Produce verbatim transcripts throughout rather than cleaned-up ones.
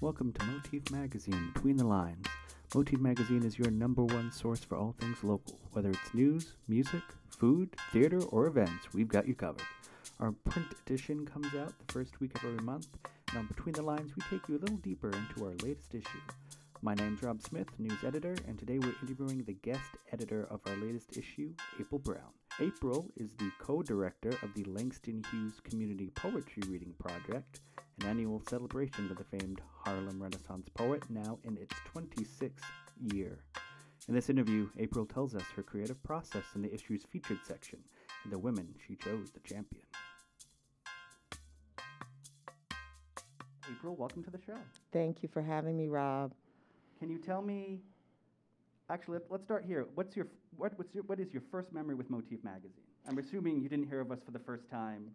Welcome to Motif Magazine, Between the Lines. Motif Magazine is your number one source for all things local. Whether it's news, music, food, theater, or events, we've got you covered. Our print edition comes out the first week of every month, and on Between the Lines, we take you a little deeper into our latest issue. My name's Rob Smith, news editor, and today we're interviewing the guest editor of our latest issue, April Brown. April is the co-director of the Langston Hughes Community Poetry Reading Project, an annual celebration to the famed Harlem Renaissance poet, now in its twenty-sixth year. In this interview, April tells us her creative process in the issue's featured section, and the women she chose to champion. April, welcome to the show. Thank you for having me, Rob. Can you tell me, actually, let's start here. What's your what? What's your what is your first memory with Motif Magazine? I'm assuming you didn't hear of us for the first time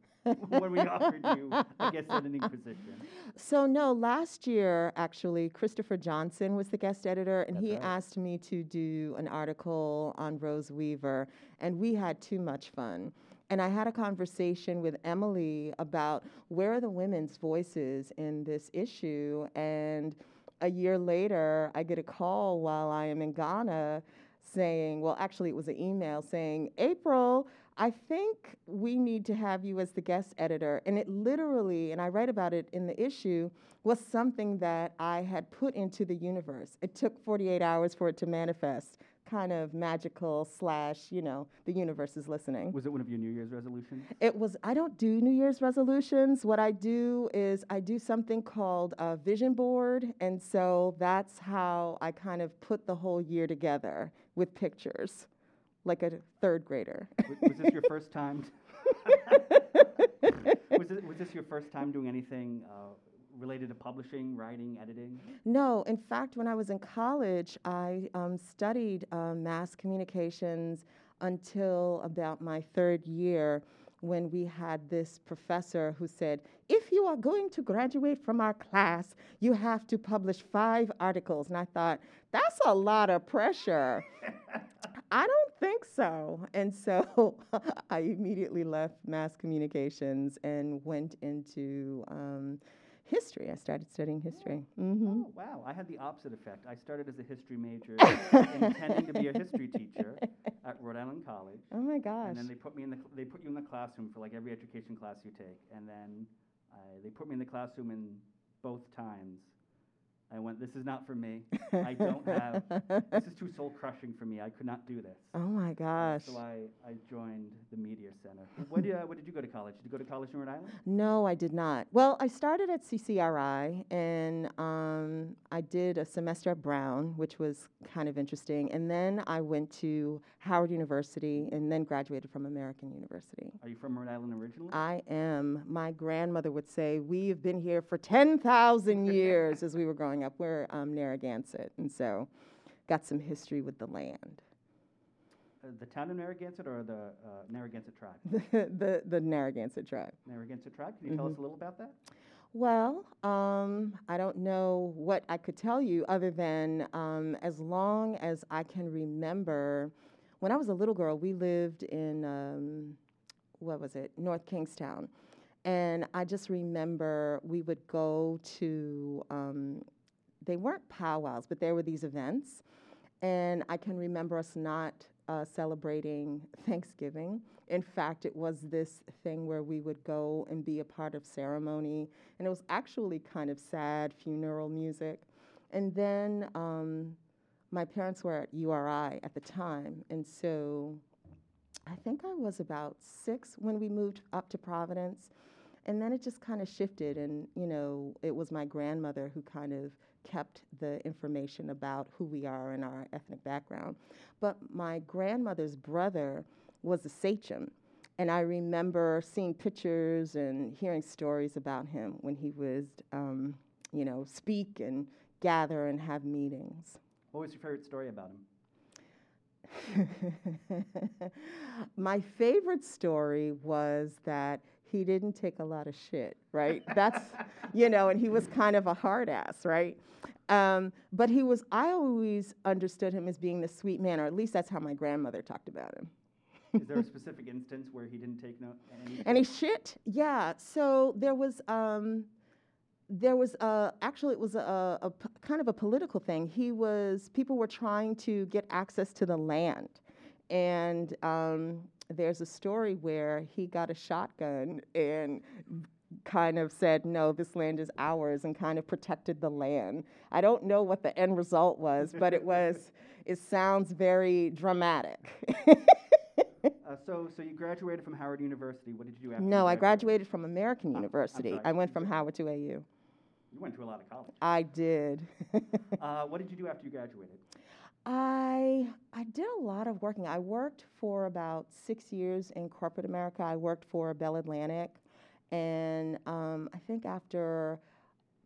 when we offered you, I guess, editing position. So no, last year actually, Christopher Johnson was the guest editor, and That's he right. asked me to do an article on Rose Weaver, and we had too much fun. And I had a conversation with Emily about where are the women's voices in this issue, and a year later, I get a call while I am in Ghana saying, well, actually it was an email saying, April, I think we need to have you as the guest editor. And it literally, and I write about it in the issue, was something that I had put into the universe. It took forty-eight hours for it to manifest. Kind of magical slash, you know, the universe is listening. Was it one of your New Year's resolutions? It was. I don't do New Year's resolutions. What I do is I do something called a vision board, and so that's how I kind of put the whole year together with pictures, like a third grader. Was, was this your first time? was, this, was this your first time doing anything Uh, related to publishing, writing, editing? No. In fact, when I was in college, I um, studied uh, mass communications until about my third year when we had this professor who said, if you are going to graduate from our class, you have to publish five articles. And I thought, that's a lot of pressure. I don't think so. And so I immediately left mass communications and went into Um, history. I started studying history. Mm-hmm. Oh, wow. I had the opposite effect. I started as a history major, intending to be a history teacher at Rhode Island College. Oh, my gosh. And then they put me in the cl- they put you in the classroom for like every education class you take. And then uh, they put me in the classroom in both times. I went, this is not for me. I don't have, this is too soul crushing for me. I could not do this. Oh my gosh. So I, I joined the Media Center. Where did, uh, where did you go to college? Did you go to college in Rhode Island? No, I did not. Well, I started at C C R I, and um, I did a semester at Brown, which was kind of interesting. And then I went to Howard University and then graduated from American University. Are you from Rhode Island originally? I am. My grandmother would say, we've been here for ten thousand years as we were growing up. up. We're um, Narragansett, and so got some history with the land. Uh, the town of Narragansett or the uh, Narragansett tribe? the, the the Narragansett tribe. Narragansett tribe? Can you mm-hmm. tell us a little about that? Well, um, I don't know what I could tell you other than um, as long as I can remember, when I was a little girl, we lived in, um, what was it, North Kingstown. And I just remember we would go to Um, they weren't powwows, but there were these events. And I can remember us not uh, celebrating Thanksgiving. In fact, it was this thing where we would go and be a part of ceremony. And it was actually kind of sad funeral music. And then um, my parents were at U R I at the time. And so I think I was about six when we moved up to Providence. And then it just kind of shifted. And, you know, it was my grandmother who kind of kept the information about who we are and our ethnic background. But my grandmother's brother was a sachem. And I remember seeing pictures and hearing stories about him when he would, um, you know, speak and gather and have meetings. What was your favorite story about him? My favorite story was that he didn't take a lot of shit, right? That's, you know, and he was kind of a hard ass, right? Um, but he was, I always understood him as being the sweet man, or at least that's how my grandmother talked about him. Is there a specific instance where he didn't take no, any, any shit? Yeah, so there was, um, there was a, actually it was a, a kind of a political thing. He was, people were trying to get access to the land. And um, there's a story where he got a shotgun and kind of said, no, this land is ours, and kind of protected the land. I don't know what the end result was, but it was, it sounds very dramatic. Uh, so, so you graduated from Howard University. What did you do after? No, I graduated from American University. I went from Howard to A U. You went to a lot of college. I did. uh, what did you do after you graduated? I, I did a lot of working. I worked for about six years in corporate America. I worked for Bell Atlantic. And um, I think after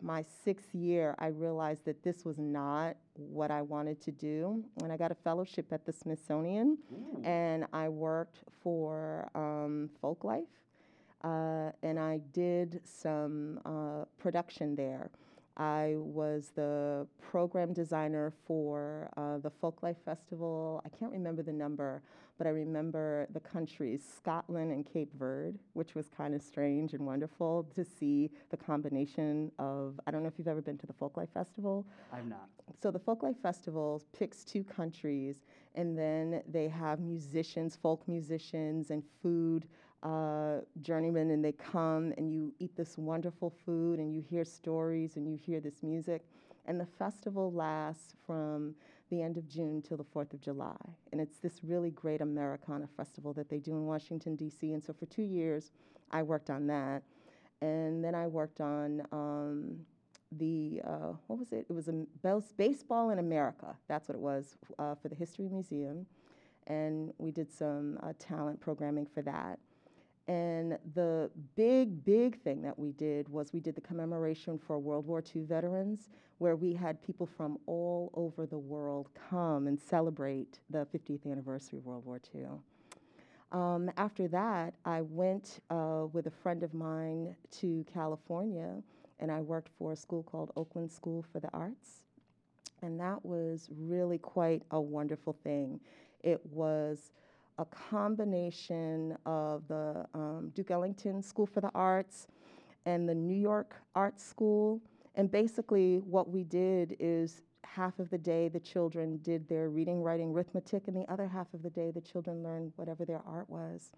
my sixth year, I realized that this was not what I wanted to do. And I got a fellowship at the Smithsonian. Ooh. And I worked for um, Folklife. Uh, and I did some uh, production there. I was the program designer for uh, the Folklife Festival. I can't remember the number, but I remember the countries, Scotland and Cape Verde, which was kind of strange and wonderful to see the combination of, I don't know if you've ever been to the Folklife Festival. I've not. So the Folklife Festival picks two countries, and then they have musicians, folk musicians, and food Uh, journeymen, and they come and you eat this wonderful food and you hear stories and you hear this music. And the festival lasts from the end of June till the fourth of July. And it's this really great Americana festival that they do in Washington, D C. And so for two years, I worked on that. And then I worked on um, the, uh, what was it? It was a Baseball in America. That's what it was, uh, for the History Museum. And we did some uh, talent programming for that. And the big, big thing that we did was we did the commemoration for World War Two veterans, where we had people from all over the world come and celebrate the fiftieth anniversary of World War Two. Um, after that, I went uh, with a friend of mine to California, and I worked for a school called Oakland School for the Arts. And that was really quite a wonderful thing. It was a combination of the um, Duke Ellington School for the Arts and the New York Art School. And basically what we did is half of the day the children did their reading, writing, arithmetic, and the other half of the day the children learned whatever their art was.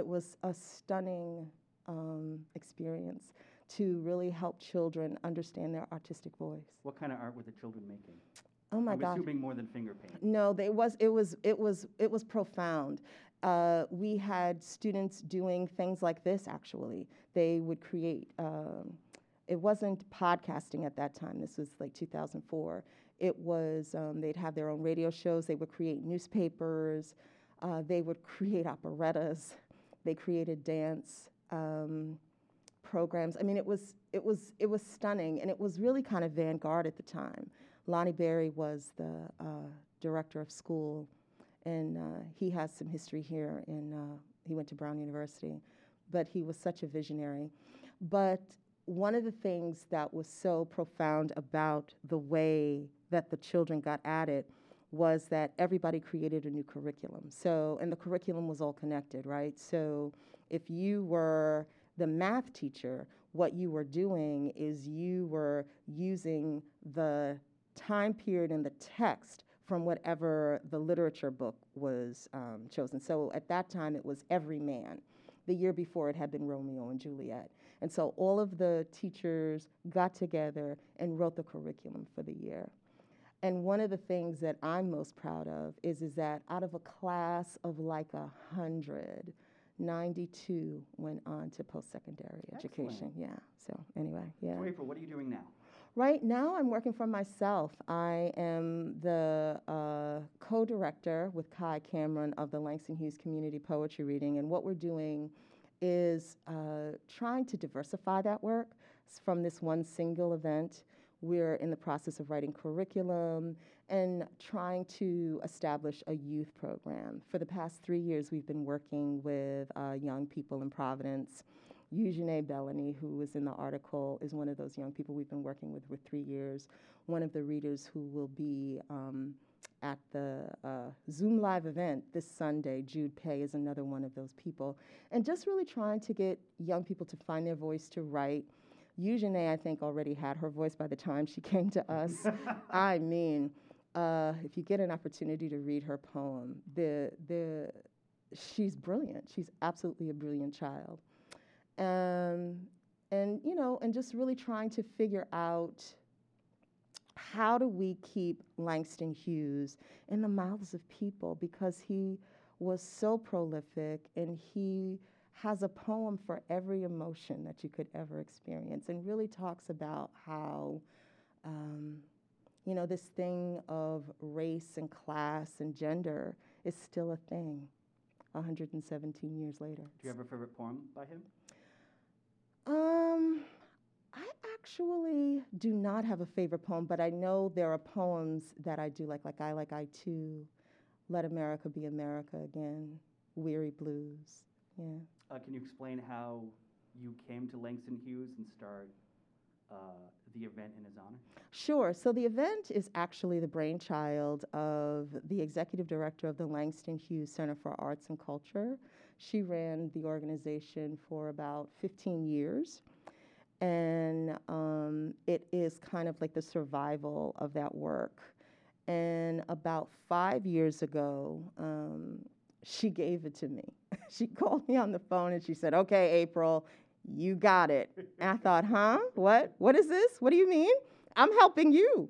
It was a stunning um, experience to really help children understand their artistic voice. What kind of art were the children making? Oh my God! I'm assuming more than finger painting. No, it was it was it was it was profound. Uh, we had students doing things like this. Actually, they would create. Um, it wasn't podcasting at that time. This was like two thousand four. It was um, they'd have their own radio shows. They would create newspapers. Uh, they would create operettas. They created dance Um, programs. I mean, it was it was it was stunning, and it was really kind of vanguard at the time. Lonnie Berry was the uh, director of school, and uh, he has some history here, and uh, he went to Brown University, but he was such a visionary. But one of the things that was so profound about the way that the children got at it was that everybody created a new curriculum. So, and the curriculum was all connected, right? So if you were the math teacher, what you were doing is you were using the time period and the text from whatever the literature book was um, chosen. So at that time, it was Every Man. The year before, it had been Romeo and Juliet. And so all of the teachers got together and wrote the curriculum for the year. And one of the things that I'm most proud of is, is that out of a class of like a hundred, ninety-two went on to post-secondary education. Yeah, so anyway, yeah. So April, what are you doing now? Right now, I'm working for myself. I am the uh, co-director with Kai Cameron of the Langston Hughes Community Poetry Reading, and what we're doing is uh, trying to diversify that work from this one single event. We're in the process of writing curriculum and trying to establish a youth program. For the past three years, we've been working with uh, young people in Providence. Eugenie Bellany, who was in the article, is one of those young people we've been working with for three years, one of the readers who will be um, at the uh, Zoom Live event this Sunday. Jude Pei is another one of those people. And just really trying to get young people to find their voice, to write, Eugenie, I think, already had her voice by the time she came to us. I mean, uh, if you get an opportunity to read her poem, the, the, she's brilliant. She's absolutely a brilliant child. Um, and, you know, and just really trying to figure out how do we keep Langston Hughes in the mouths of people, because he was so prolific and he has a poem for every emotion that you could ever experience, and really talks about how, um, you know, this thing of race and class and gender is still a thing one hundred seventeen years later. Do you have a favorite poem by him? Um, I actually do not have a favorite poem, but I know there are poems that I do like, like I Like I Too, Let America Be America Again, Weary Blues, yeah. Uh, can you explain how you came to Langston Hughes and start uh, the event in his honor? Sure. So the event is actually the brainchild of the executive director of the Langston Hughes Center for Arts and Culture. She ran the organization for about fifteen years. And um, it is kind of like the survival of that work. And about five years ago, um, she gave it to me. She called me on the phone and she said, "Okay, April, you got it." And I thought, huh? What? What is this? What do you mean? I'm helping you.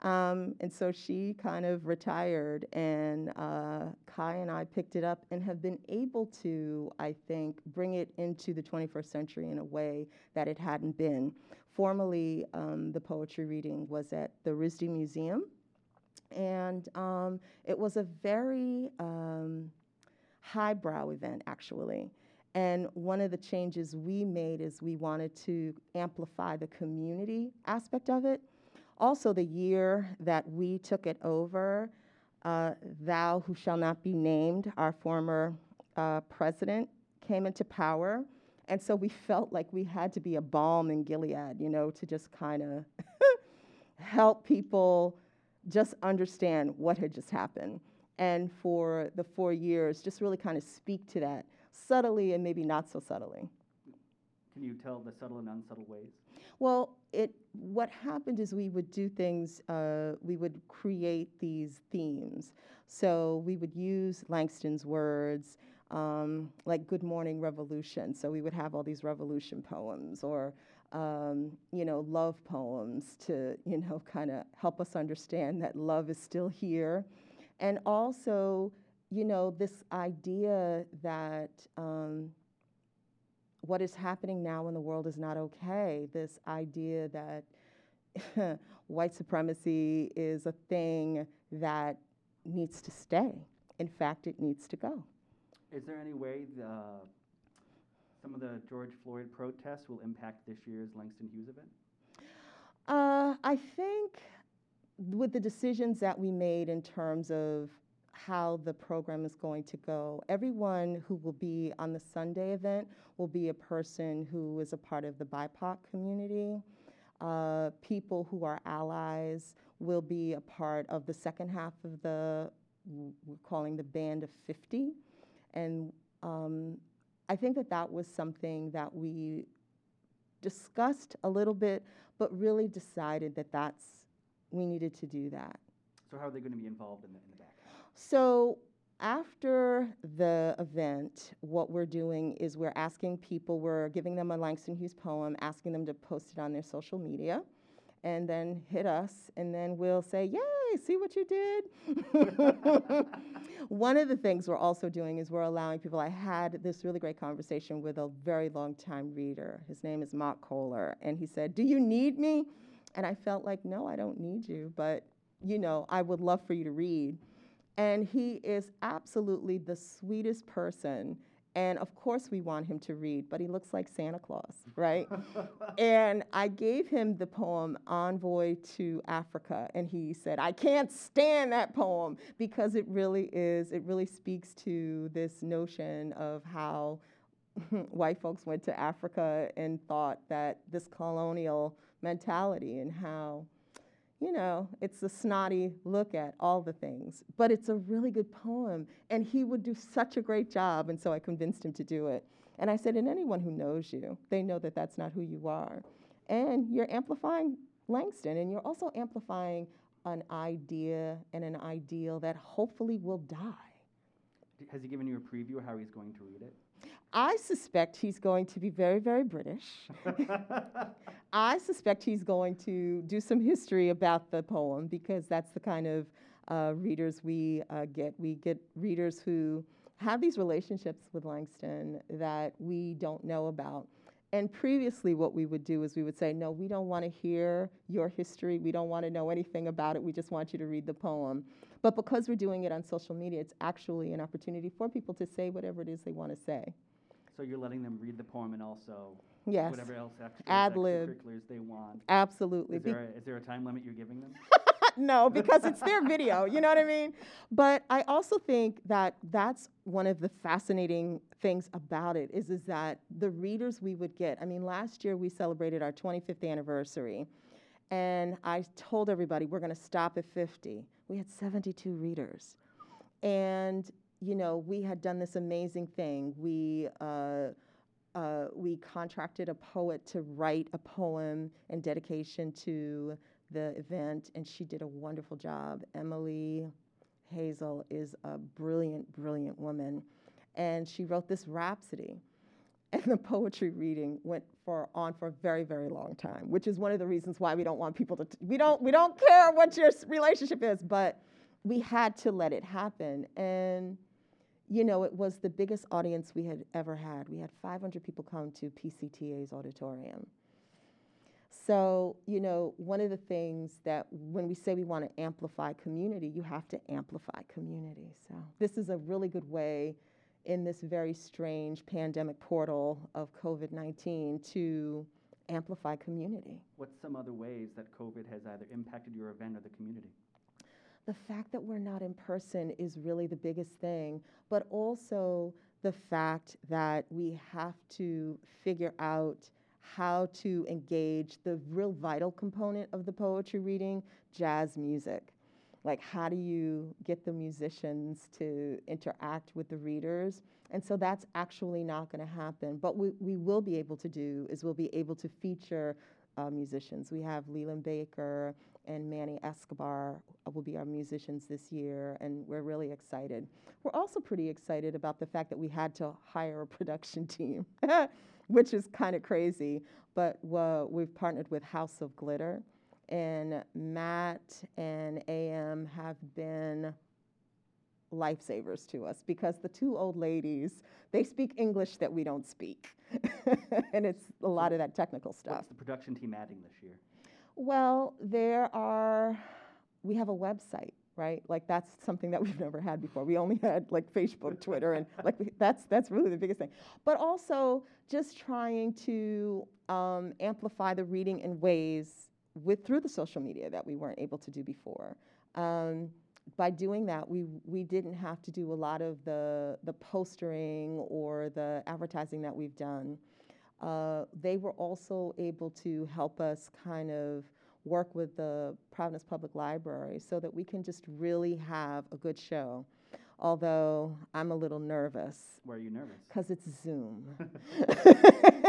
Um, and so she kind of retired, and uh, Kai and I picked it up and have been able to, I think, bring it into the twenty-first century in a way that it hadn't been. Formerly, um, the poetry reading was at the RISD Museum, and um, it was a very um, highbrow event, actually. And one of the changes we made is we wanted to amplify the community aspect of it. Also, the year that we took it over, uh, Thou Who Shall Not Be Named, our former uh, president, came into power. And so we felt like we had to be a balm in Gilead, you know, to just kind of help people just understand what had just happened. And for the four years, just really kind of speak to that subtly and maybe not so subtly. Can you tell the subtle and unsubtle ways? Well, it, what happened is we would do things, uh, we would create these themes. So we would use Langston's words, um, like Good Morning Revolution. So we would have all these revolution poems, or um, you know, love poems to, you know, kind of help us understand that love is still here. And also, you know, this idea that um, what is happening now in the world is not okay. This idea that white supremacy is a thing that needs to stay. In fact, it needs to go. Is there any way the, some of the George Floyd protests will impact this year's Langston Hughes event? Uh, I think with the decisions that we made in terms of how the program is going to go. Everyone who will be on the Sunday event will be a person who is a part of the B I P O C community. Uh, people who are allies will be a part of the second half of the, we're calling the Band of fifty. And um, I think that that was something that we discussed a little bit, but really decided that that's, we needed to do that. So how are they going to be involved in the, in the back? So after the event, what we're doing is we're asking people, we're giving them a Langston Hughes poem, asking them to post it on their social media, and then hit us, and then we'll say, yay, see what you did? One of the things we're also doing is we're allowing people, I had this really great conversation with a very long-time reader. His name is Mark Kohler, and he said, do you need me? And I felt like, no, I don't need you, but you know, I would love for you to read. And he is absolutely the sweetest person. And of course we want him to read, but he looks like Santa Claus, right? And I gave him the poem Envoy to Africa, and he said, I can't stand that poem, because it really is, it really speaks to this notion of how white folks went to Africa and thought that this colonial mentality, and how, you know, it's a snotty look at all the things, but it's a really good poem, and he would do such a great job, and so I convinced him to do it. And I said, and anyone who knows you, they know that that's not who you are. and you're amplifying Langston, and you're also amplifying an idea and an ideal that hopefully will die. Has he given you a preview of how he's going to read it? I suspect he's going to be very, very British. I suspect he's going to do some history about the poem, because that's the kind of uh, readers we uh, get. We get readers who have these relationships with Langston that we don't know about. And previously what we would do is we would say, no, we don't want to hear your history. We don't want to know anything about it. We just want you to read the poem. But because we're doing it on social media, it's actually an opportunity for people to say whatever it is they want to say. So you're letting them read the poem and also yes. whatever else extracurriculars they want. Absolutely. Is there, a, is there a time limit you're giving them? No, because it's their video, you know what I mean? But I also think that that's one of the fascinating things about it is, is that the readers we would get, I mean, last year we celebrated our twenty-fifth anniversary, and I told everybody we're going to stop at fifty. We had seventy-two readers. And, you know, we had done this amazing thing. We, uh, uh, we contracted a poet to write a poem in dedication to the event, and she did a wonderful job. Emily Hazel is a brilliant, brilliant woman, and she wrote this rhapsody, and the poetry reading went for on for a very, very long time, which is one of the reasons why we don't want people to, t we don't, we don't care what your relationship is, but we had to let it happen, and you know, it was the biggest audience we had ever had. We had five hundred people come to P C T A's auditorium. So, you know, one of the things that when we say we want to amplify community, you have to amplify community. So this is a really good way in this very strange pandemic portal of COVID nineteen to amplify community. What's some other ways that COVID has either impacted your event or the community? The fact that we're not in person is really the biggest thing, but also the fact that we have to figure out how to engage the real vital component of the poetry reading, jazz music. Like, how do you get the musicians to interact with the readers? And so that's actually not going to happen. But what we will be able to do is we'll be able to feature uh, musicians. We have Leland Baker and Manny Escobar will be our musicians this year, and we're really excited. We're also pretty excited about the fact that we had to hire a production team. Which is kind of crazy, but uh, we've partnered with House of Glitter, and Matt and A M have been lifesavers to us, because the two old ladies, they speak English that we don't speak, and it's a lot of that technical stuff. What's the production team adding this year? Well, there are, we have a website, right? Like, that's something that we've never had before. We only had like Facebook, Twitter, and like we, that's that's really the biggest thing. But also just trying to um, amplify the reading in ways with through the social media that we weren't able to do before. Um, by doing that, we we didn't have to do a lot of the the postering or the advertising that we've done. Uh, they were also able to help us kind of work with the Providence Public Library so that we can just really have a good show. Although I'm a little nervous. Why are you nervous? Because it's Zoom. Are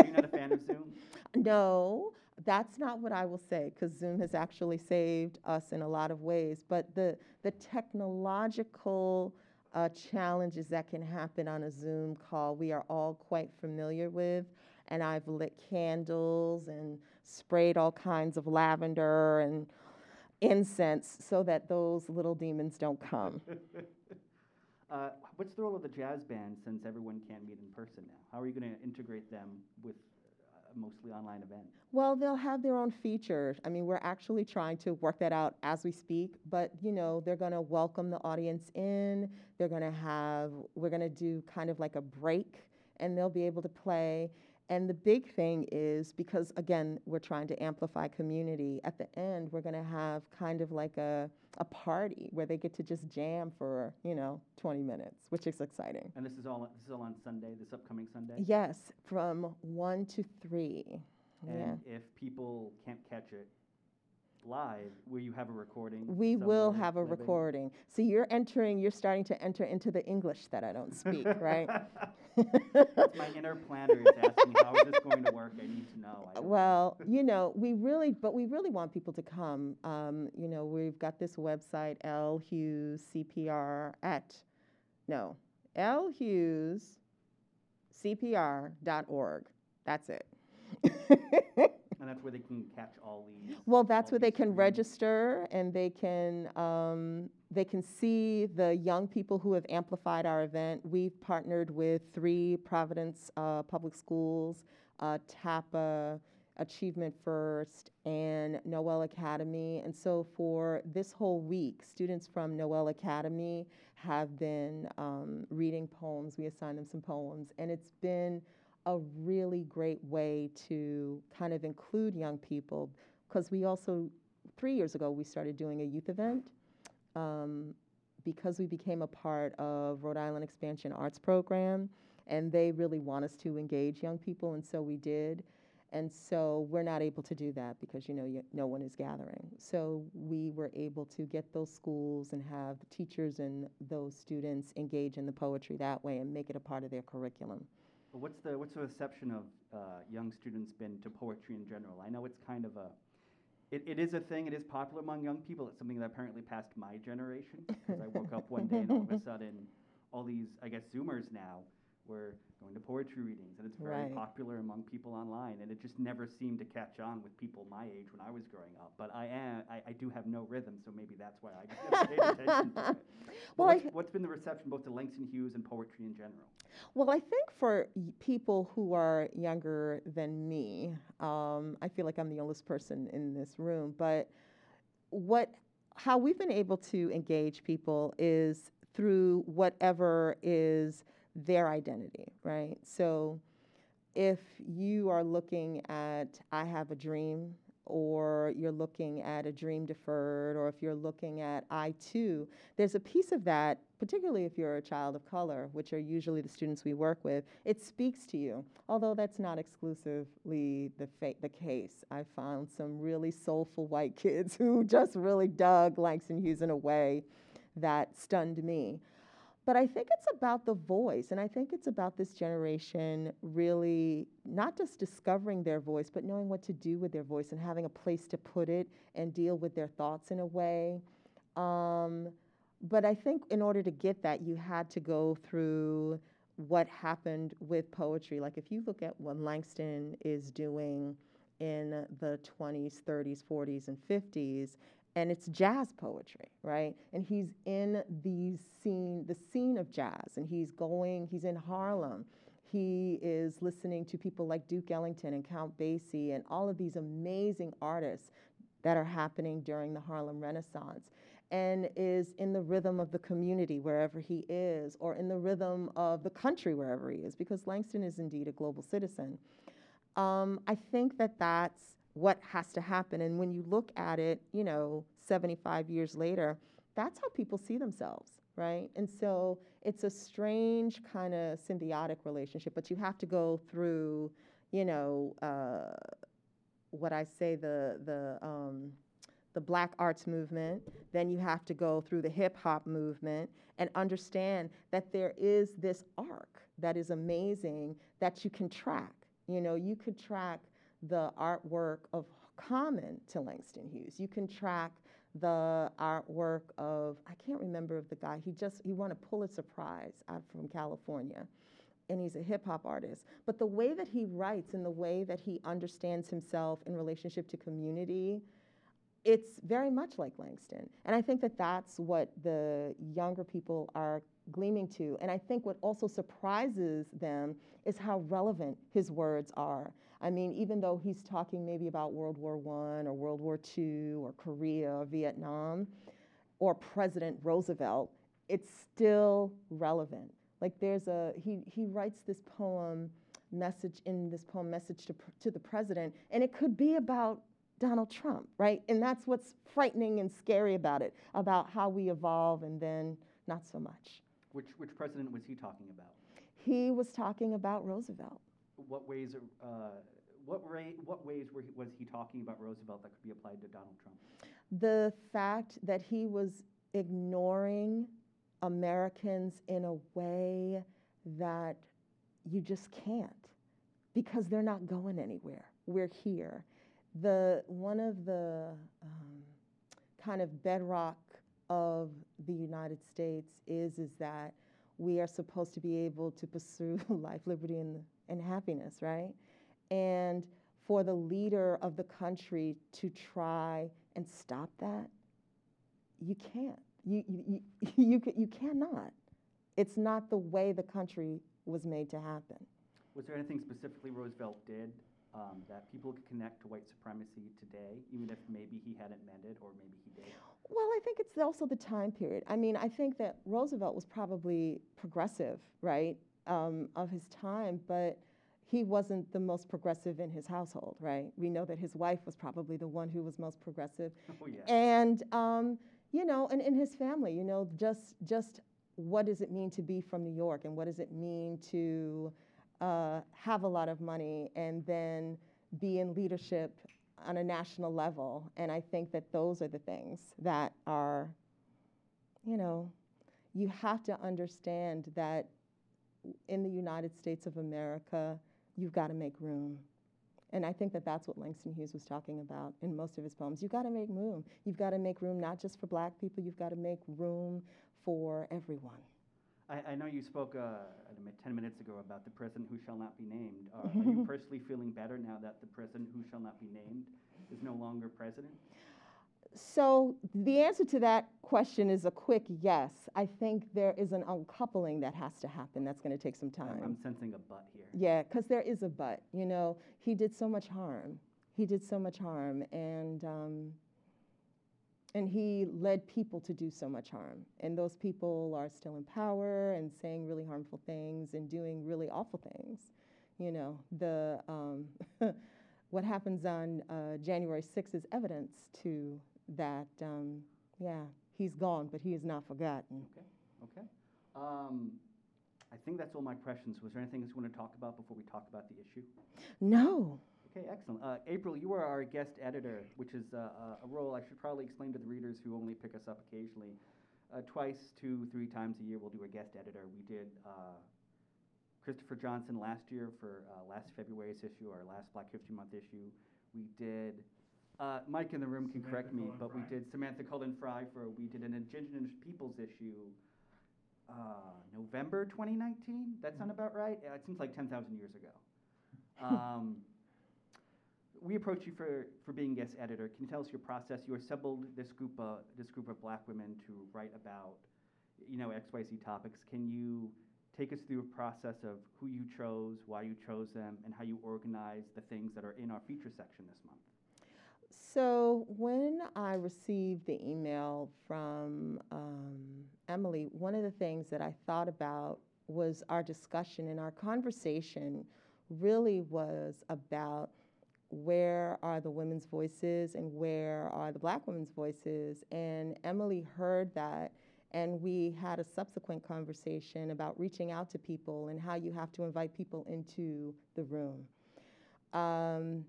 you not a fan of Zoom? No, that's not what I will say, because Zoom has actually saved us in a lot of ways. But the, the technological uh, challenges that can happen on a Zoom call, we are all quite familiar with. And I've lit candles and sprayed all kinds of lavender and incense so that those little demons don't come. uh, what's the role of the jazz band, since everyone can't meet in person now? How are you going to integrate them with a mostly online event? Well, they'll have their own features. I mean, we're actually trying to work that out as we speak. But, you know, they're going to welcome the audience in. They're going to have, we're going to do kind of like a break, and they'll be able to play. And the big thing is, because again, we're trying to amplify community, at the end, we're gonna have kind of like a, a party where they get to just jam for, you know, twenty minutes, which is exciting. And this is all this is all on Sunday, this upcoming Sunday? Yes, from one to three. And yeah. If people can't catch it, live where you have a recording? We will have a living? recording. So you're entering, you're starting to enter into the English that I don't speak, right? My inner planner is asking, how is this going to work? I need to know. Well, know. you know, we really, but we really want people to come. Um, you know, we've got this website, LHughes CPR at, no, LHughes C P R dot org. That's it. And that's where they can catch all these. Well, that's where they can streams. register, and they can um, they can see the young people who have amplified our event. We've partnered with three Providence uh, public schools, uh, TAPA, Achievement First, and Noel Academy. And so for this whole week, students from Noel Academy have been um, reading poems. We assigned them some poems, and it's been a really great way to kind of include young people, because we also, three years ago, we started doing a youth event. Um, because we became a part of Rhode Island Expansion Arts Program, and they really want us to engage young people, and so we did. And so we're not able to do that because, you know, you, no one is gathering. So we were able to get those schools and have the teachers and those students engage in the poetry that way and make it a part of their curriculum. What's the what's the reception of uh, young students been to poetry in general? I know it's kind of a, it, it is a thing. It is popular among young people. It's something that apparently passed my generation, because I woke up one day and all of a sudden, all these I guess Zoomers now were going to poetry readings, and it's very right. popular among people online. And it just never seemed to catch on with people my age when I was growing up. But I am I, I do have no rhythm, so maybe that's why I just never paid attention to it. Well, what's, what's been the reception both to Langston Hughes and poetry in general? Well, I think for people who are younger than me, um, I feel like I'm the oldest person in this room, but what, how we've been able to engage people is through whatever is their identity, right? So if you are looking at I Have a Dream, or you're looking at A Dream Deferred, or if you're looking at I Too, there's a piece of that, particularly if you're a child of color, which are usually the students we work with, it speaks to you, although that's not exclusively the, the case. I found some really soulful white kids who just really dug Langston Hughes in a way that stunned me. But I think it's about the voice, and I think it's about this generation really not just discovering their voice, but knowing what to do with their voice and having a place to put it and deal with their thoughts in a way. Um, but I think in order to get that, you had to go through what happened with poetry. Like if you look at what Langston is doing in the twenties, thirties, forties, and fifties, and it's jazz poetry, right? And he's in the scene, the scene of jazz, and he's going, he's in Harlem. He is listening to people like Duke Ellington and Count Basie and all of these amazing artists that are happening during the Harlem Renaissance, and is in the rhythm of the community wherever he is, or in the rhythm of the country wherever he is, because Langston is indeed a global citizen. Um, I think that that's what has to happen. And when you look at it, you know, seventy-five years later, that's how people see themselves, right? And so it's a strange kind of symbiotic relationship, but you have to go through, you know, uh, what I say, the, the, um, the Black Arts Movement, then you have to go through the hip hop movement and understand that there is this arc that is amazing that you can track. You know, you could track the artwork of Common to Langston Hughes. You can track the artwork of, I can't remember of the guy, he just, he won a Pulitzer Prize out from California, and he's a hip hop artist. But the way that he writes and the way that he understands himself in relationship to community, it's very much like Langston. And I think that that's what the younger people are gleaming to. And I think what also surprises them is how relevant his words are. I mean, even though he's talking maybe about World War One or World War Two or Korea or Vietnam or President Roosevelt, it's still relevant. Like there's a, he, he writes this poem, message in this poem, message to, to the president, and it could be about Donald Trump, right? And that's what's frightening and scary about it, about how we evolve and then not so much. Which, which president was he talking about? He was talking about Roosevelt. What ways, uh, what, rate, what ways were he, was he talking about Roosevelt that could be applied to Donald Trump? The fact that he was ignoring Americans in a way that you just can't, because they're not going anywhere. We're here. The, one of the um, kind of bedrock of the United States is, is that we are supposed to be able to pursue life, liberty, and, and happiness, right? And for the leader of the country to try and stop that, you can't. You, you, you, you, you cannot. It's not the way the country was made to happen. Was there anything specifically Roosevelt did um, that people could connect to white supremacy today, even if maybe he hadn't meant it or maybe he did? Well, I think it's also the time period. I mean, I think that Roosevelt was probably progressive, right, um, of his time, but he wasn't the most progressive in his household, right? We know that his wife was probably the one who was most progressive. Oh, yeah. And, um, you know, and in his family, you know, just just what does it mean to be from New York, and what does it mean to uh, have a lot of money and then be in leadership on a national level? And I think that those are the things that are, you know, you have to understand that in the United States of America, you've got to make room. And I think that that's what Langston Hughes was talking about in most of his poems. You've got to make room. You've got to make room not just for black people. You've got to make room for everyone. I, I know you spoke uh, ten minutes ago about the prison who shall not be named. Uh, are you personally feeling better now that the prison who shall not be named is no longer president? So the answer to that question is a quick yes. I think there is an uncoupling that has to happen. That's going to take some time. I'm sensing a but here. Yeah, because there is a but. You know, he did so much harm. He did so much harm, and um, and he led people to do so much harm. And those people are still in power and saying really harmful things and doing really awful things. You know, the um, what happens on uh, January sixth is evidence to that, um, yeah, he's gone, but he is not forgotten. Okay, okay. Um, I think that's all my questions. Was there anything else you want to talk about before we talk about the issue? No. Okay, excellent. Uh, April, you are our guest editor, which is uh, a role I should probably explain to the readers who only pick us up occasionally. Uh, twice, two, three times a year, we'll do a guest editor. We did uh, Christopher Johnson last year for uh, last February's issue, our last Black History Month issue. We did... Uh, Mike in the room can correct me, but we did Samantha Cullen Fry for, we did an Indigenous Peoples issue uh, November twenty nineteen? That sound about right? Yeah, it seems like ten thousand years ago. Um, we approached you for, for being guest editor. Can you tell us your process? You assembled this group, of, this group of black women to write about, you know, X Y Z topics. Can you take us through a process of who you chose, why you chose them, and how you organize the things that are in our feature section this month? So when I received the email from um, Emily, one of the things that I thought about was our discussion, and our conversation really was about where are the women's voices and where are the black women's voices. And Emily heard that, and we had a subsequent conversation about reaching out to people and how you have to invite people into the room. Um,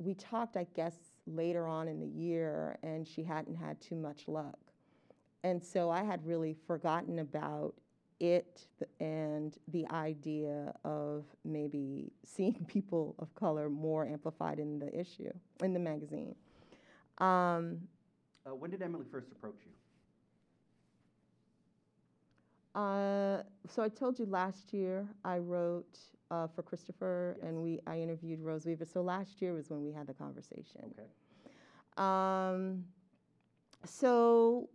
We talked, I guess, later on in the year, and she hadn't had too much luck. And so I had really forgotten about it and the idea of maybe seeing people of color more amplified in the issue, in the magazine. Um, uh, when did Emily first approach you? Uh, so I told you last year I wrote... Uh, for Christopher, yes. and we I interviewed Rose Weaver. So last year was when we had the conversation. Okay. Um, so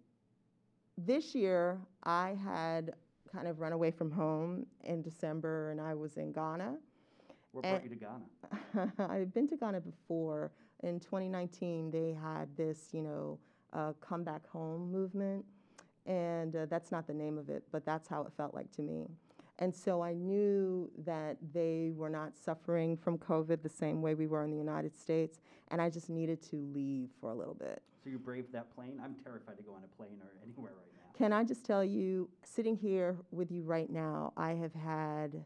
this year, I had kind of run away from home in December, and I was in Ghana. What brought you to Ghana? I had been to Ghana before. In twenty nineteen, they had this, you know, uh, come back home movement, and uh, that's not the name of it, but that's how it felt like to me. And so I knew that they were not suffering from COVID the same way we were in the United States, and I just needed to leave for a little bit. So you braved that plane? I'm terrified to go on a plane or anywhere right now. Can I just tell you, sitting here with you right now, I have had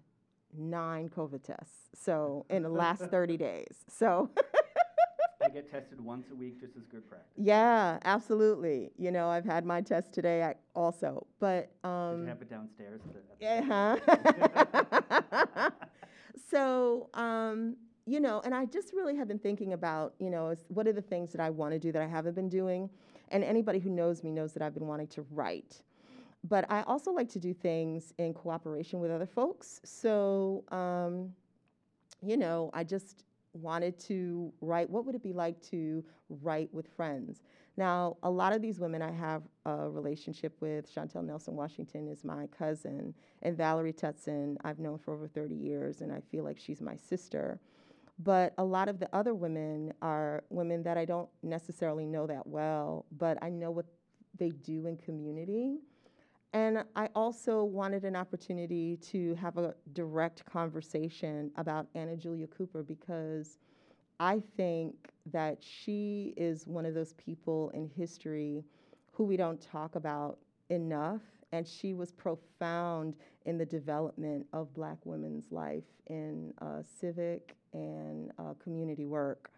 nine COVID tests, so in the last thirty days. So I get tested once a week just as good practice. Yeah, absolutely. You know, I've had my test today I also, but um, did you have it downstairs? Yeah. Uh-huh. So, um, you know, and I just really have been thinking about, you know, is what are the things that I want to do that I haven't been doing? And anybody who knows me knows that I've been wanting to write. But I also like to do things in cooperation with other folks. So, um, you know, I just wanted to write, what would it be like to write with friends? Now, a lot of these women I have a relationship with. Chantel Nelson Washington is my cousin, and Valerie Tutson I've known for over thirty years, and I feel like she's my sister. But a lot of the other women are women that I don't necessarily know that well, but I know what they do in community. And I also wanted an opportunity to have a direct conversation about Anna Julia Cooper, because I think that she is one of those people in history who we don't talk about enough. And she was profound in the development of Black women's life in uh, civic and uh, community work.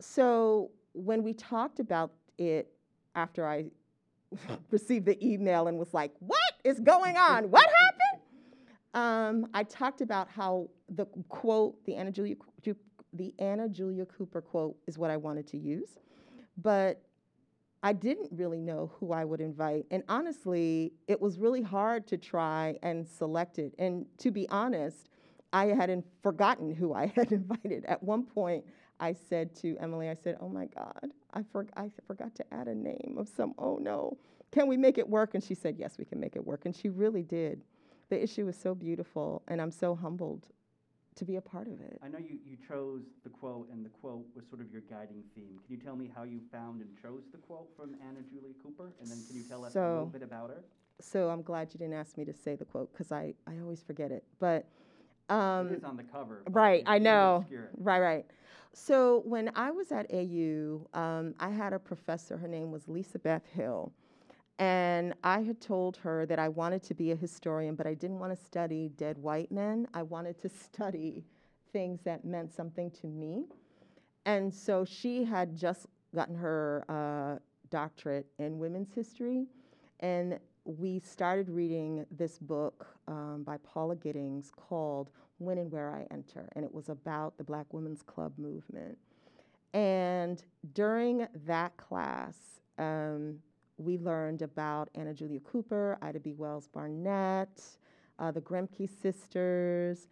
So when we talked about it after I received the email and was like, what is going on? What happened? Um, I talked about how the quote, the Anna Julia, the Anna Julia Cooper quote is what I wanted to use, but I didn't really know who I would invite. And honestly, it was really hard to try and select it. And to be honest, I hadn't forgotten who I had invited. At one point, I said to Emily, I said, oh my God, I, for I forgot to add a name of some, oh no, can we make it work? And she said, yes, we can make it work. And she really did. The issue was so beautiful, and I'm so humbled to be a part of it. I know you, you chose the quote, and the quote was sort of your guiding theme. Can you tell me how you found and chose the quote from Anna Julia Cooper? And then can you tell us so, a little bit about her? So I'm glad you didn't ask me to say the quote, because I, I always forget it. But Um, it is on the cover. Right, I know. Right, right. So when I was at A U, um, I had a professor, her name was Lisa Beth Hill, and I had told her that I wanted to be a historian, but I didn't want to study dead white men. I wanted to study things that meant something to me. And so she had just gotten her uh, doctorate in women's history, and we started reading this book um, by Paula Giddings called When and Where I Enter, and it was about the Black Women's Club movement. And during that class, um, we learned about Anna Julia Cooper, Ida B. Wells Barnett, uh, the Grimke sisters,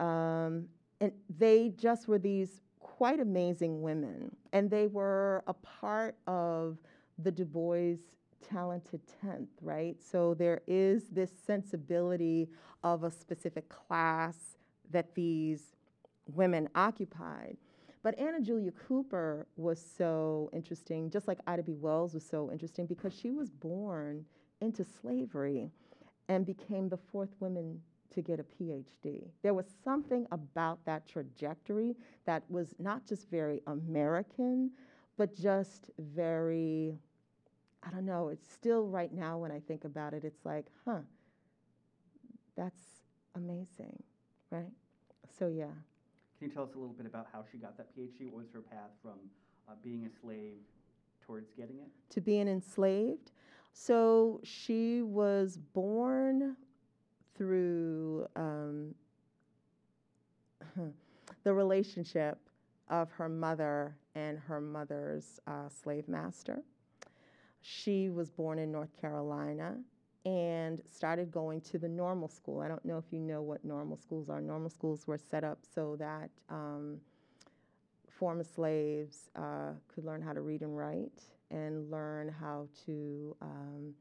um, and they just were these quite amazing women, and they were a part of the Du Bois talented tenth, right? So there is this sensibility of a specific class that these women occupied. But Anna Julia Cooper was so interesting, just like Ida B. Wells was so interesting, because she was born into slavery and became the fourth woman to get a P H D. There was something about that trajectory that was not just very American, but just very, I don't know, it's still right now when I think about it, it's like, huh, that's amazing, right? So yeah. Can you tell us a little bit about how she got that P H D? What was her path from uh, being a slave towards getting it? To being enslaved. So she was born through um, the relationship of her mother and her mother's uh, slave master. She was born in North Carolina and started going to the normal school. I don't know if you know what normal schools are. Normal schools were set up so that um, former slaves uh, could learn how to read and write and learn how to um,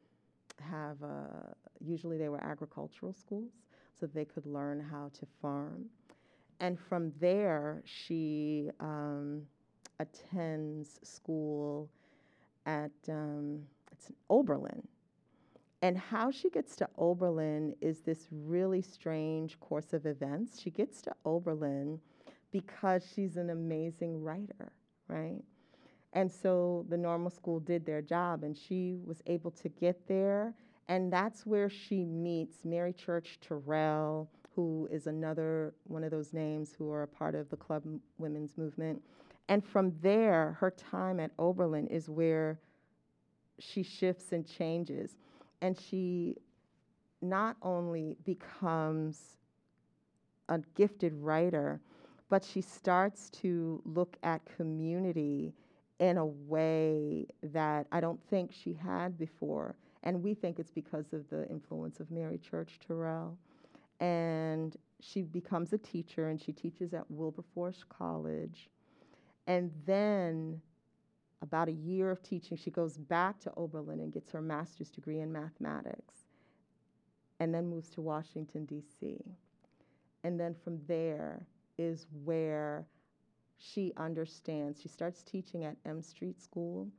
have, a, usually they were agricultural schools, so they could learn how to farm. And from there, she um, attends school at um, it's Oberlin. And how she gets to Oberlin is this really strange course of events. She gets to Oberlin because she's an amazing writer, right? And so the normal school did their job, and she was able to get there. And that's where she meets Mary Church Terrell, who is another one of those names who are a part of the club m women's movement. And from there, her time at Oberlin is where she shifts and changes. And she not only becomes a gifted writer, but she starts to look at community in a way that I don't think she had before. And we think it's because of the influence of Mary Church Terrell. And she becomes a teacher, and she teaches at Wilberforce College. And then about a year of teaching, she goes back to Oberlin and gets her master's degree in mathematics, and then moves to Washington, D C. And then from there is where she understands. She starts teaching at M Street School,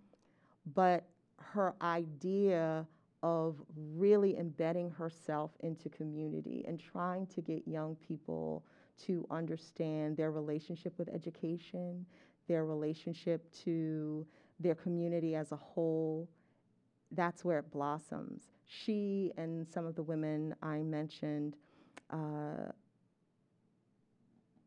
but her idea of really embedding herself into community and trying to get young people to understand their relationship with education, their relationship to their community as a whole, that's where it blossoms. She and some of the women I mentioned uh,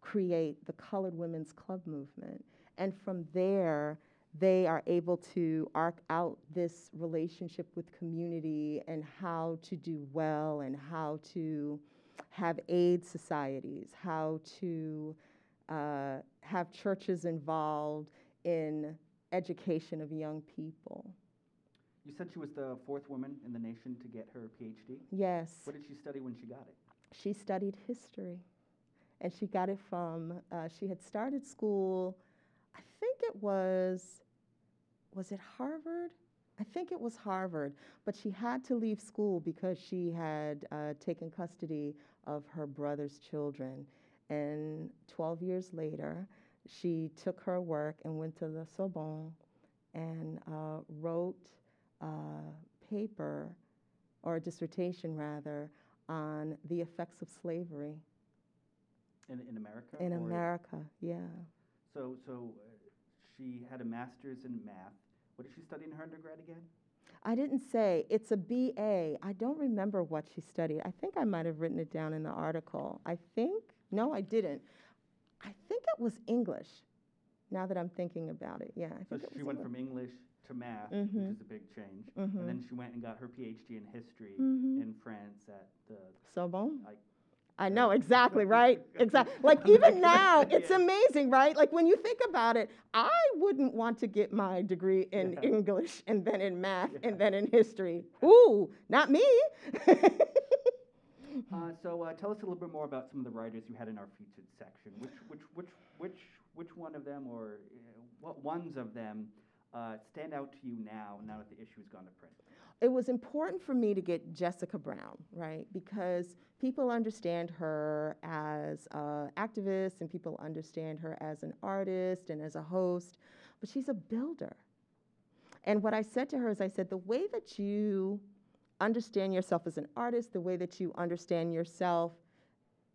create the Colored Women's Club movement. And from there, they are able to arc out this relationship with community and how to do well and how to have aid societies, how to uh, have churches involved in education of young people. You said she was the fourth woman in the nation to get her PhD? Yes. What did she study when she got it? She studied history. And she got it from, uh, she had started school, I think it was, was it Harvard? I think it was Harvard, but she had to leave school because she had uh, taken custody of her brother's children. And twelve years later, she took her work and went to the Sorbonne and uh, wrote a paper, or a dissertation rather, on the effects of slavery. In, in America? In America, yeah. So, so she had a master's in math. What did she study in her undergrad again? I didn't say. It's a B A. I don't remember what she studied. I think I might have written it down in the article. I think. No, I didn't. I think it was English, now that I'm thinking about it. Yeah, I think so it she was went English. From English to math, mm-hmm. which is a big change. Mm-hmm. And then she went and got her PhD in history mm-hmm. in France at the Sorbonne. I, I know, exactly, right? Exactly. Like, even now, it's amazing, right? Like, when you think about it, I wouldn't want to get my degree in yeah. English and then in math yeah. and then in history. Ooh, not me. uh, so uh, tell us a little bit more about some of the writers you had in our featured section. Which, which, which, which, which one of them, or uh, what ones of them uh, stand out to you now, now that the issue has gone to print? It was important for me to get Jessica Brown, right? Because people understand her as an activist, and people understand her as an artist and as a host, but she's a builder. And what I said to her is I said, the way that you understand yourself as an artist, the way that you understand yourself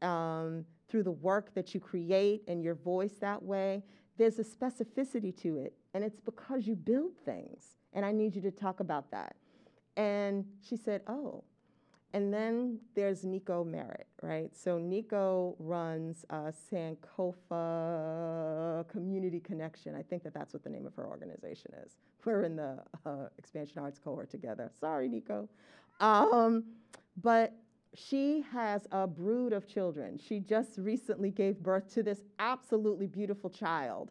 um, through the work that you create and your voice that way, there's a specificity to it, and it's because you build things, and I need you to talk about that. And she said, oh. And then there's Nico Merritt, right? So Nico runs uh, Sankofa Community Connection. I think that that's what the name of her organization is. We're in the uh, Expansion Arts cohort together. Sorry, Nico. Um, but she has a brood of children. She just recently gave birth to this absolutely beautiful child.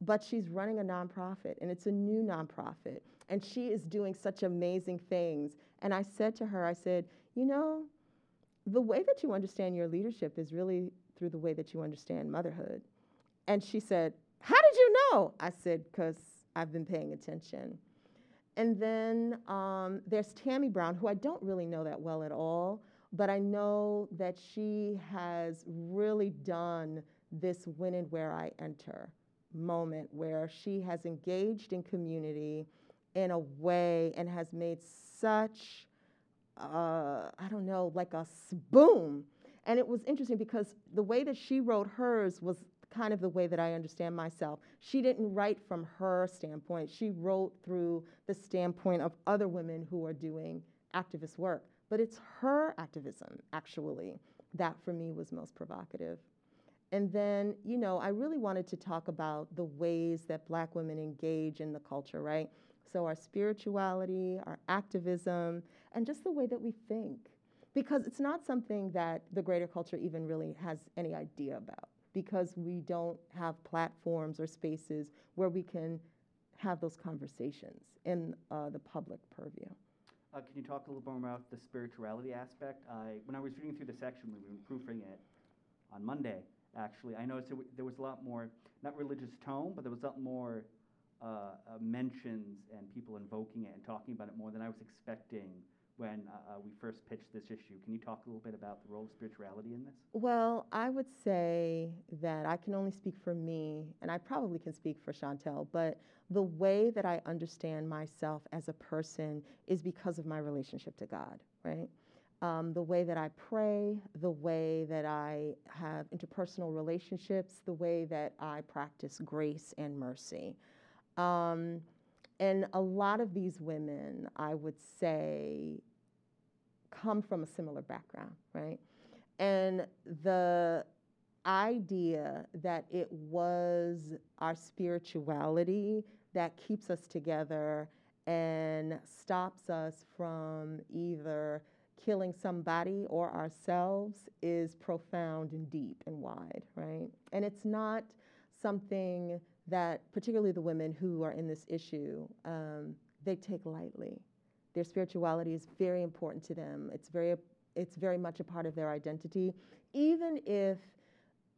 But she's running a nonprofit, and it's a new nonprofit. And she is doing such amazing things. And I said to her, I said, you know, the way that you understand your leadership is really through the way that you understand motherhood. And she said, how did you know? I said, because I've been paying attention. And then um, there's Tammy Brown, who I don't really know that well at all, but I know that she has really done this When and Where I Enter moment, where she has engaged in community in a way and has made such, uh, I don't know, like a boom. And it was interesting because the way that she wrote hers was kind of the way that I understand myself. She didn't write from her standpoint. She wrote through the standpoint of other women who are doing activist work. But it's her activism, actually, that for me was most provocative. And then, you know, I really wanted to talk about the ways that Black women engage in the culture, right? So our spirituality, our activism, and just the way that we think. Because it's not something that the greater culture even really has any idea about, because we don't have platforms or spaces where we can have those conversations in uh, the public purview. Uh, can you talk a little more about the spirituality aspect? I, when I was reading through the section, we were proofreading it on Monday, actually, I noticed there, there was a lot more, not religious tone, but there was a lot more uh, uh, mentions and people invoking it and talking about it more than I was expecting when uh, we first pitched this issue. Can you talk a little bit about the role of spirituality in this? Well, I would say that I can only speak for me, and I probably can speak for Chantel, but the way that I understand myself as a person is because of my relationship to God, right? Um, the way that I pray, the way that I have interpersonal relationships, the way that I practice grace and mercy. Um, and a lot of these women, I would say, come from a similar background, right? And the idea that it was our spirituality that keeps us together and stops us from either killing somebody or ourselves is profound and deep and wide, right? And it's not something that, particularly the women who are in this issue, um, they take lightly. Their spirituality is very important to them. It's very, it's very much a part of their identity, even if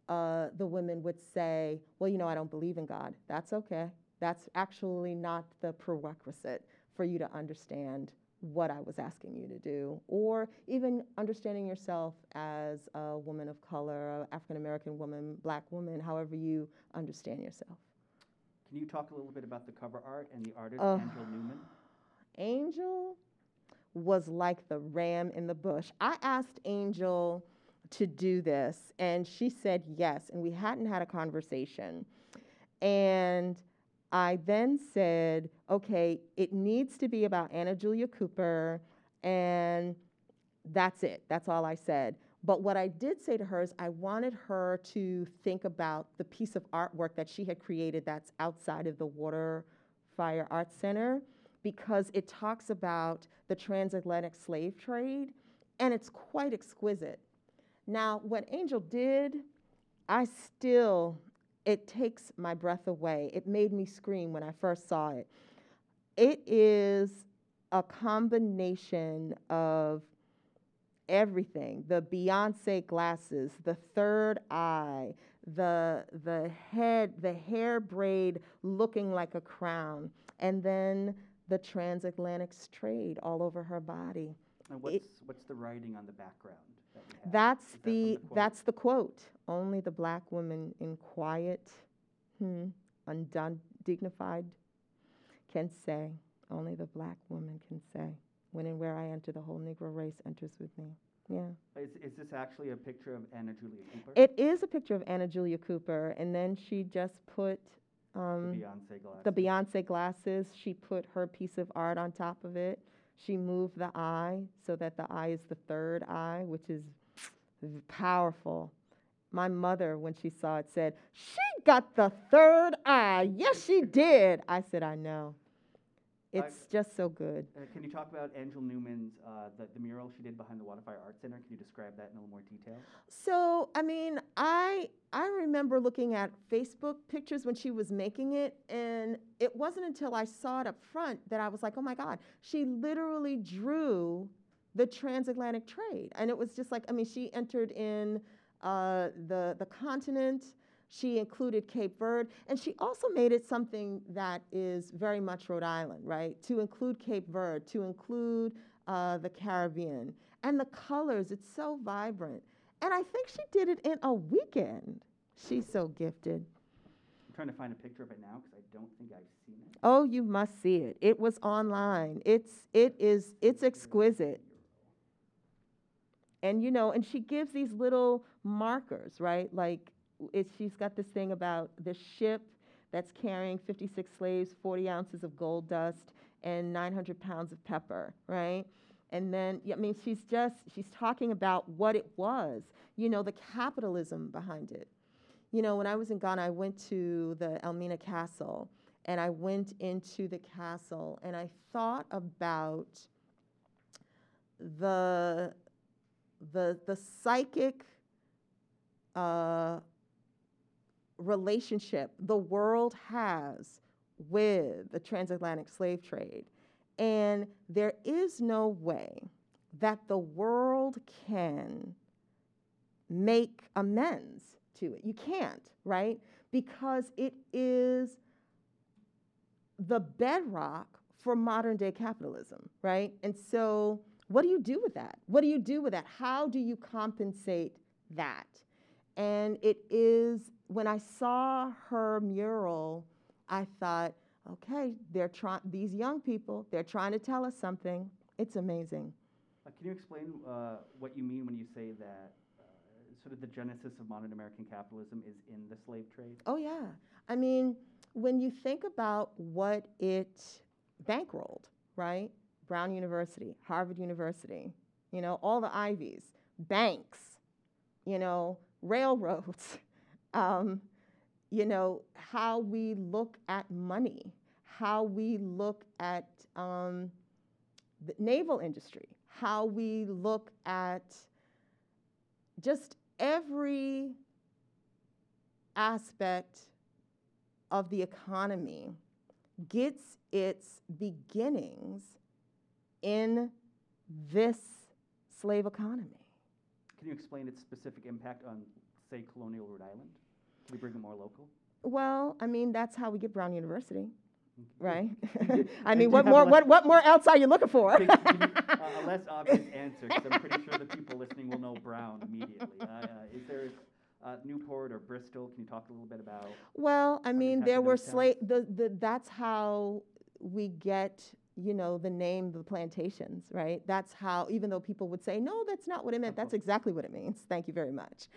uh, the women would say, well, you know, I don't believe in God. That's okay. That's actually not the prerequisite for you to understand what I was asking you to do, or even understanding yourself as a woman of color, African-American woman, Black woman, however you understand yourself. Can you talk a little bit about the cover art and the artist, uh, Angel Newman? Angel was like the ram in the bush. I asked Angel to do this, and she said yes, and we hadn't had a conversation. And I then said, okay, it needs to be about Anna Julia Cooper, and that's it. That's all I said. But what I did say to her is I wanted her to think about the piece of artwork that she had created that's outside of the Water Fire Arts Center, because it talks about the transatlantic slave trade, and it's quite exquisite. Now, what Angel did, I still... it takes my breath away. It made me scream when I first saw it. It is a combination of everything, the Beyonce glasses, the third eye, the, the head, the hair braid looking like a crown, and then the transatlantic trade all over her body. And what's, it, what's the writing on the background? That's the, that the that's the quote. Only the Black woman in quiet, hmm, undignified can say. Only the Black woman can say. When and where I enter, the whole Negro race enters with me. Yeah. Is, is this actually a picture of Anna Julia Cooper? It is a picture of Anna Julia Cooper, and then she just put um, the Beyonce glasses. The Beyonce glasses. She put her piece of art on top of it. She moved the eye so that the eye is the third eye, which is powerful. My mother, when she saw it, said, she got the third eye. Yes, she did. I said, I know. It's I, just so good. Uh, can you talk about Angel Newman's, uh, the, the mural she did behind the Waterfire Arts Center? Can you describe that in a little more detail? So, I mean, I, I remember looking at Facebook pictures when she was making it, and it wasn't until I saw it up front that I was like, oh my God, she literally drew the transatlantic trade. And it was just like, I mean, she entered in uh, the, the continent. She included Cape Verde, and she also made it something that is very much Rhode Island, right? To include Cape Verde, to include uh, the Caribbean. And the colors, it's so vibrant. And I think she did it in a weekend. She's so gifted. I'm trying to find a picture of it now because I don't think I've seen it. Oh, you must see it. It was online. It's, it is, it's exquisite. And, you know, and she gives these little markers, right? Like, It, she's got this thing about the ship that's carrying fifty-six slaves, forty ounces of gold dust, and nine hundred pounds of pepper, right? And then, I mean, she's just, she's talking about what it was, you know, the capitalism behind it. You know, when I was in Ghana, I went to the Elmina Castle, and I went into the castle, and I thought about the, the, the psychic uh, relationship the world has with the transatlantic slave trade. And there is no way that the world can make amends to it. You can't, right? Because it is the bedrock for modern day capitalism, right? And so what do you do with that? What do you do with that? How do you compensate that? And it is, when I saw her mural, I thought, okay, they're trying, these young people, they're trying to tell us something. It's amazing. Uh, can you explain uh, what you mean when you say that uh, sort of the genesis of modern American capitalism is in the slave trade? Oh, yeah. I mean, when you think about what it bankrolled, right? Brown University, Harvard University, you know, all the Ivies, banks, you know, railroads, um, you know, how we look at money, how we look at um, the naval industry, how we look at just every aspect of the economy gets its beginnings in this slave economy. Can you explain its specific impact on, say, colonial Rhode Island? We bring them more local? Well, I mean, that's how we get Brown University, right? I mean, what more, what, what more else are you looking for? Can, can you, uh, a less obvious answer, because I'm pretty sure the people listening will know Brown immediately. Uh, uh, is there uh, Newport or Bristol? Can you talk a little bit about? Well, I mean, there were slave, the, the, that's how we get, you know, the name of the plantations, right? That's how, even though people would say, no, that's not what it meant, that's exactly what it means. Thank you very much.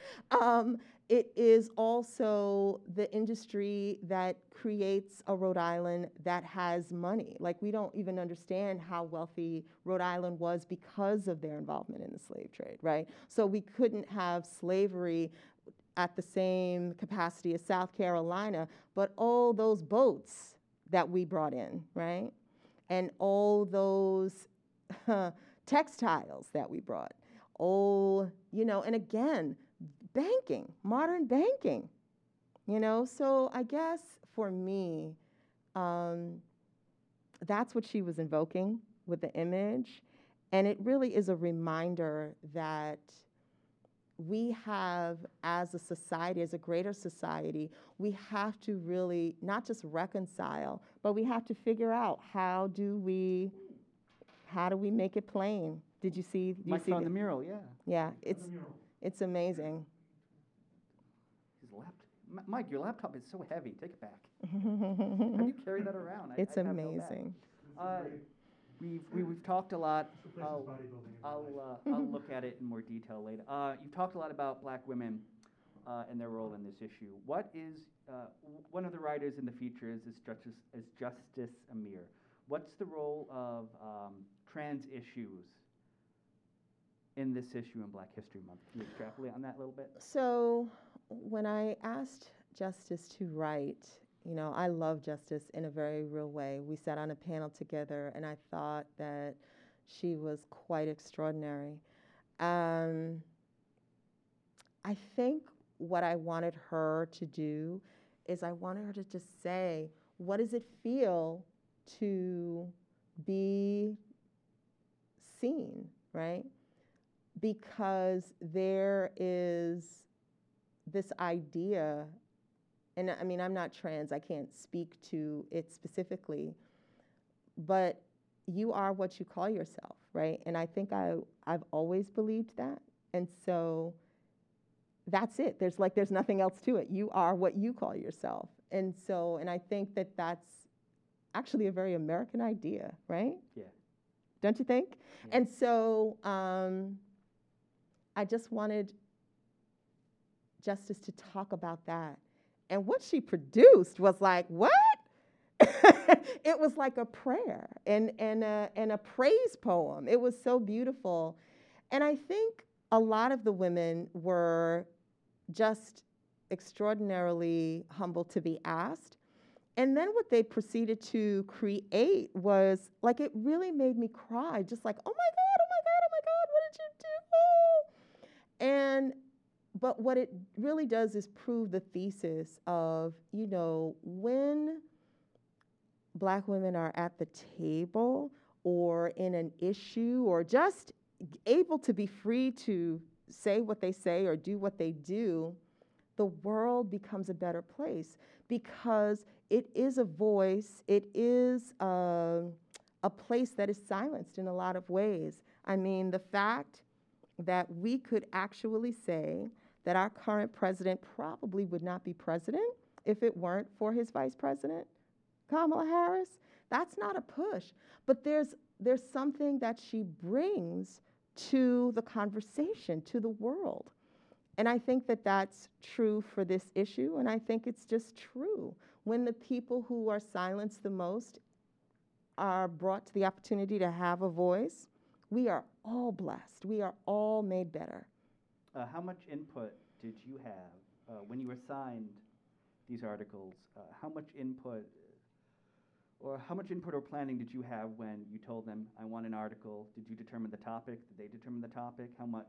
Um, it is also the industry that creates a Rhode Island that has money. Like, we don't even understand how wealthy Rhode Island was because of their involvement in the slave trade, right? So we couldn't have slavery at the same capacity as South Carolina, but all those boats that we brought in, right? And all those uh, textiles that we brought. Oh, you know, and again, banking, modern banking, you know? So I guess for me, um, that's what she was invoking with the image. And it really is a reminder that we have, as a society, as a greater society, we have to really not just reconcile, but we have to figure out how do we, how do we make it plain? Did you see? Did you see the mural? Yeah. Yeah, it's it's amazing. His laptop, Mike, your laptop is so heavy. Take it back. How do you carry that around? I, it's I amazing. We've, we, we've talked a lot. I'll, I'll, uh, I'll look at it in more detail later. Uh, you've talked a lot about black women uh, and their role in this issue. What is, uh, one of the writers in the features is Justice, is Justice Amir. What's the role of um, trans issues in this issue in Black History Month? Can you extrapolate on that a little bit? So when I asked Justice to write, you know, I love Justice in a very real way. We sat on a panel together, and I thought that she was quite extraordinary. Um, I think what I wanted her to do is I wanted her to just say, what does it feel to be seen, right? Because there is this idea. And I mean, I'm not trans, I can't speak to it specifically, but you are what you call yourself, right? And I think I, I've always believed that. And so that's it. There's like, there's nothing else to it. You are what you call yourself. And so, and I think that that's actually a very American idea, right? Yeah. Don't you think? Yeah. And so um, I just wanted Justice to talk about that. And what she produced was like, what? It was like a prayer and, and, a, and a praise poem. It was so beautiful. And I think a lot of the women were just extraordinarily humble to be asked. And then what they proceeded to create was, like, it really made me cry, just like, oh my God, oh my God, oh my God, what did you do? Oh. And, but what it really does is prove the thesis of, you know, when Black women are at the table or in an issue or just able to be free to say what they say or do what they do, the world becomes a better place because it is a voice, it is a, a place that is silenced in a lot of ways. I mean, the fact that we could actually say that our current president probably would not be president if it weren't for his vice president, Kamala Harris, that's not a push. But there's, there's something that she brings to the conversation, to the world. And I think that that's true for this issue, and I think it's just true. When the people who are silenced the most are brought to the opportunity to have a voice, we are all blessed. We are all made better. Uh, how much input did you have uh, when you assigned these articles? Uh, how much input or how much input or planning did you have when you told them, I want an article? Did you determine the topic? Did they determine the topic? How much?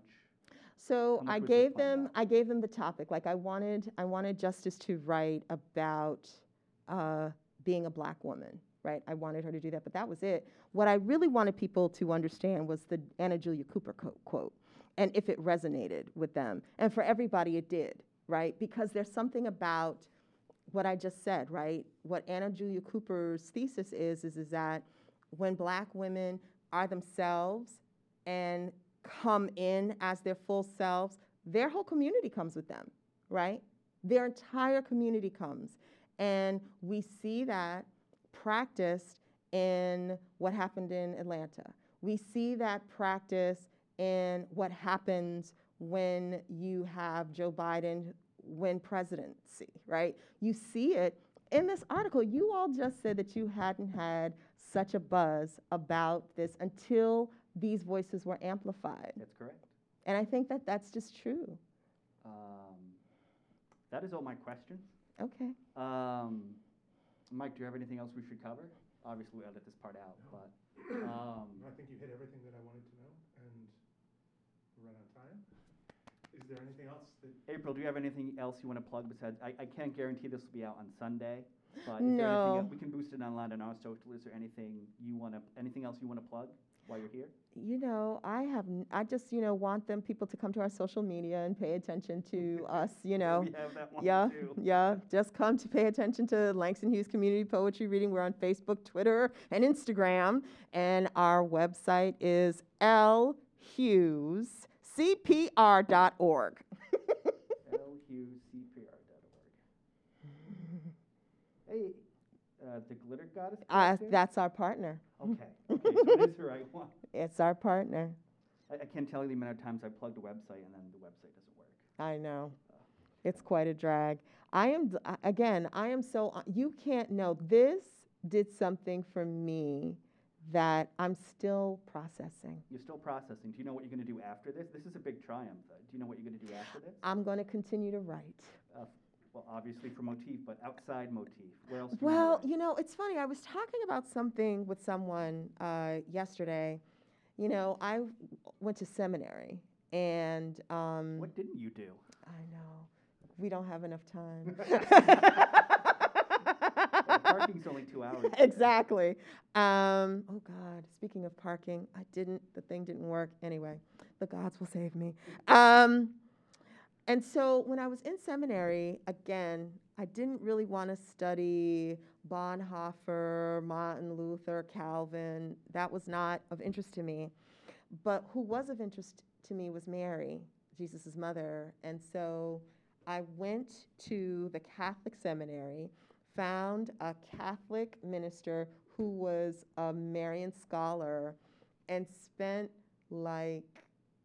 So I gave them, I gave them the topic. Like I wanted, I wanted Justice to write about uh, being a Black woman, right? I wanted her to do that, but that was it. What I really wanted people to understand was the Anna Julia Cooper co- quote, and if it resonated with them. And for everybody, it did, right? Because there's something about what I just said, right? What Anna Julia Cooper's thesis is, is, is that when Black women are themselves and come in as their full selves, their whole community comes with them, right? Their entire community comes. And we see that practiced in what happened in Atlanta. We see that practice in what happens when you have Joe Biden win presidency, right? You see it in this article. You all just said that you hadn't had such a buzz about this until these voices were amplified. That's correct. And I think that that's just true. Um, that is all my questions. Okay. Um, Mike, do you have anything else we should cover? Obviously, I'll let this part out. No. But um, I think you hit everything that I wanted to know, and we're right on time. Is there anything else? That April, do you have anything else you want to plug besides? I, I can't guarantee this will be out on Sunday. But no. Is there anything else? We can boost it online on our social. Is there anything you want to? Anything else you want to plug while you're here? You know, I have. N- I just, you know, want them people to come to our social media and pay attention to us. You know, we have that one yeah, too. yeah. Just come to pay attention to Langston Hughes Community Poetry Reading. We're on Facebook, Twitter, and Instagram, and our website is L Hughes C P R dot org. L Hughes C P R dot org. Hey, uh, the Glitter Goddess. Uh, that's our partner. Okay. Okay, so it is the right one. It's our partner. I, I can't tell you the amount of times I plugged a website and then the website doesn't work. I know. Uh, it's quite a drag. I am, again, I am so, you can't know. This did something for me that I'm still processing. You're still processing. Do you know what you're going to do after this? This is a big triumph. Uh, do you know what you're going to do after this? I'm going to continue to write. Uh, Well, obviously for Motif, but outside Motif, where else do you Well, you know, it's funny. I was talking about something with someone uh, yesterday. You know, I w- went to seminary, and um, what didn't you do? I know. We don't have enough time. Well, parking's only two hours. Exactly. Um, oh, God. Speaking of parking, I didn't. The thing didn't work. Anyway, the gods will save me. Um, And so when I was in seminary, again, I didn't really want to study Bonhoeffer, Martin Luther, Calvin. That was not of interest to me. But who was of interest to me was Mary, Jesus' mother. And so I went to the Catholic seminary, found a Catholic minister who was a Marian scholar, and spent like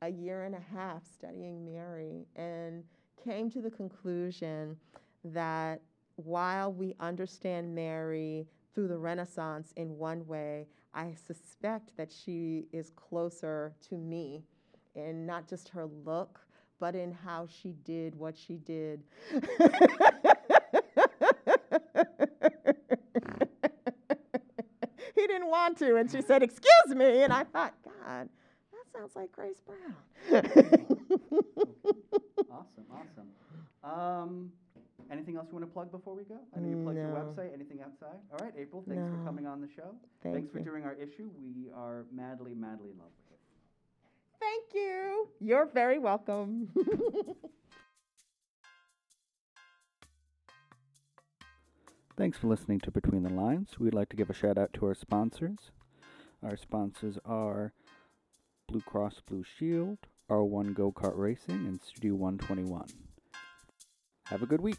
a year and a half studying Mary, and came to the conclusion that while we understand Mary through the Renaissance in one way, I suspect that she is closer to me in not just her look, but in how she did what she did. He didn't want to, and she said, "Excuse me," and I thought, God, that sounds like Grace Brown. Awesome, awesome. Um, Anything else you want to plug before we go? I know you plugged no. your website. Anything outside? All right, April, thanks no. for coming on the show. Thank thanks you. for doing our issue. We are madly, madly in love with it. Thank you. You're very welcome. Thanks for listening to Between the Lines. We'd like to give a shout out to our sponsors. Our sponsors are Blue Cross Blue Shield, R one Go Kart Racing, and Studio one twenty-one. Have a good week.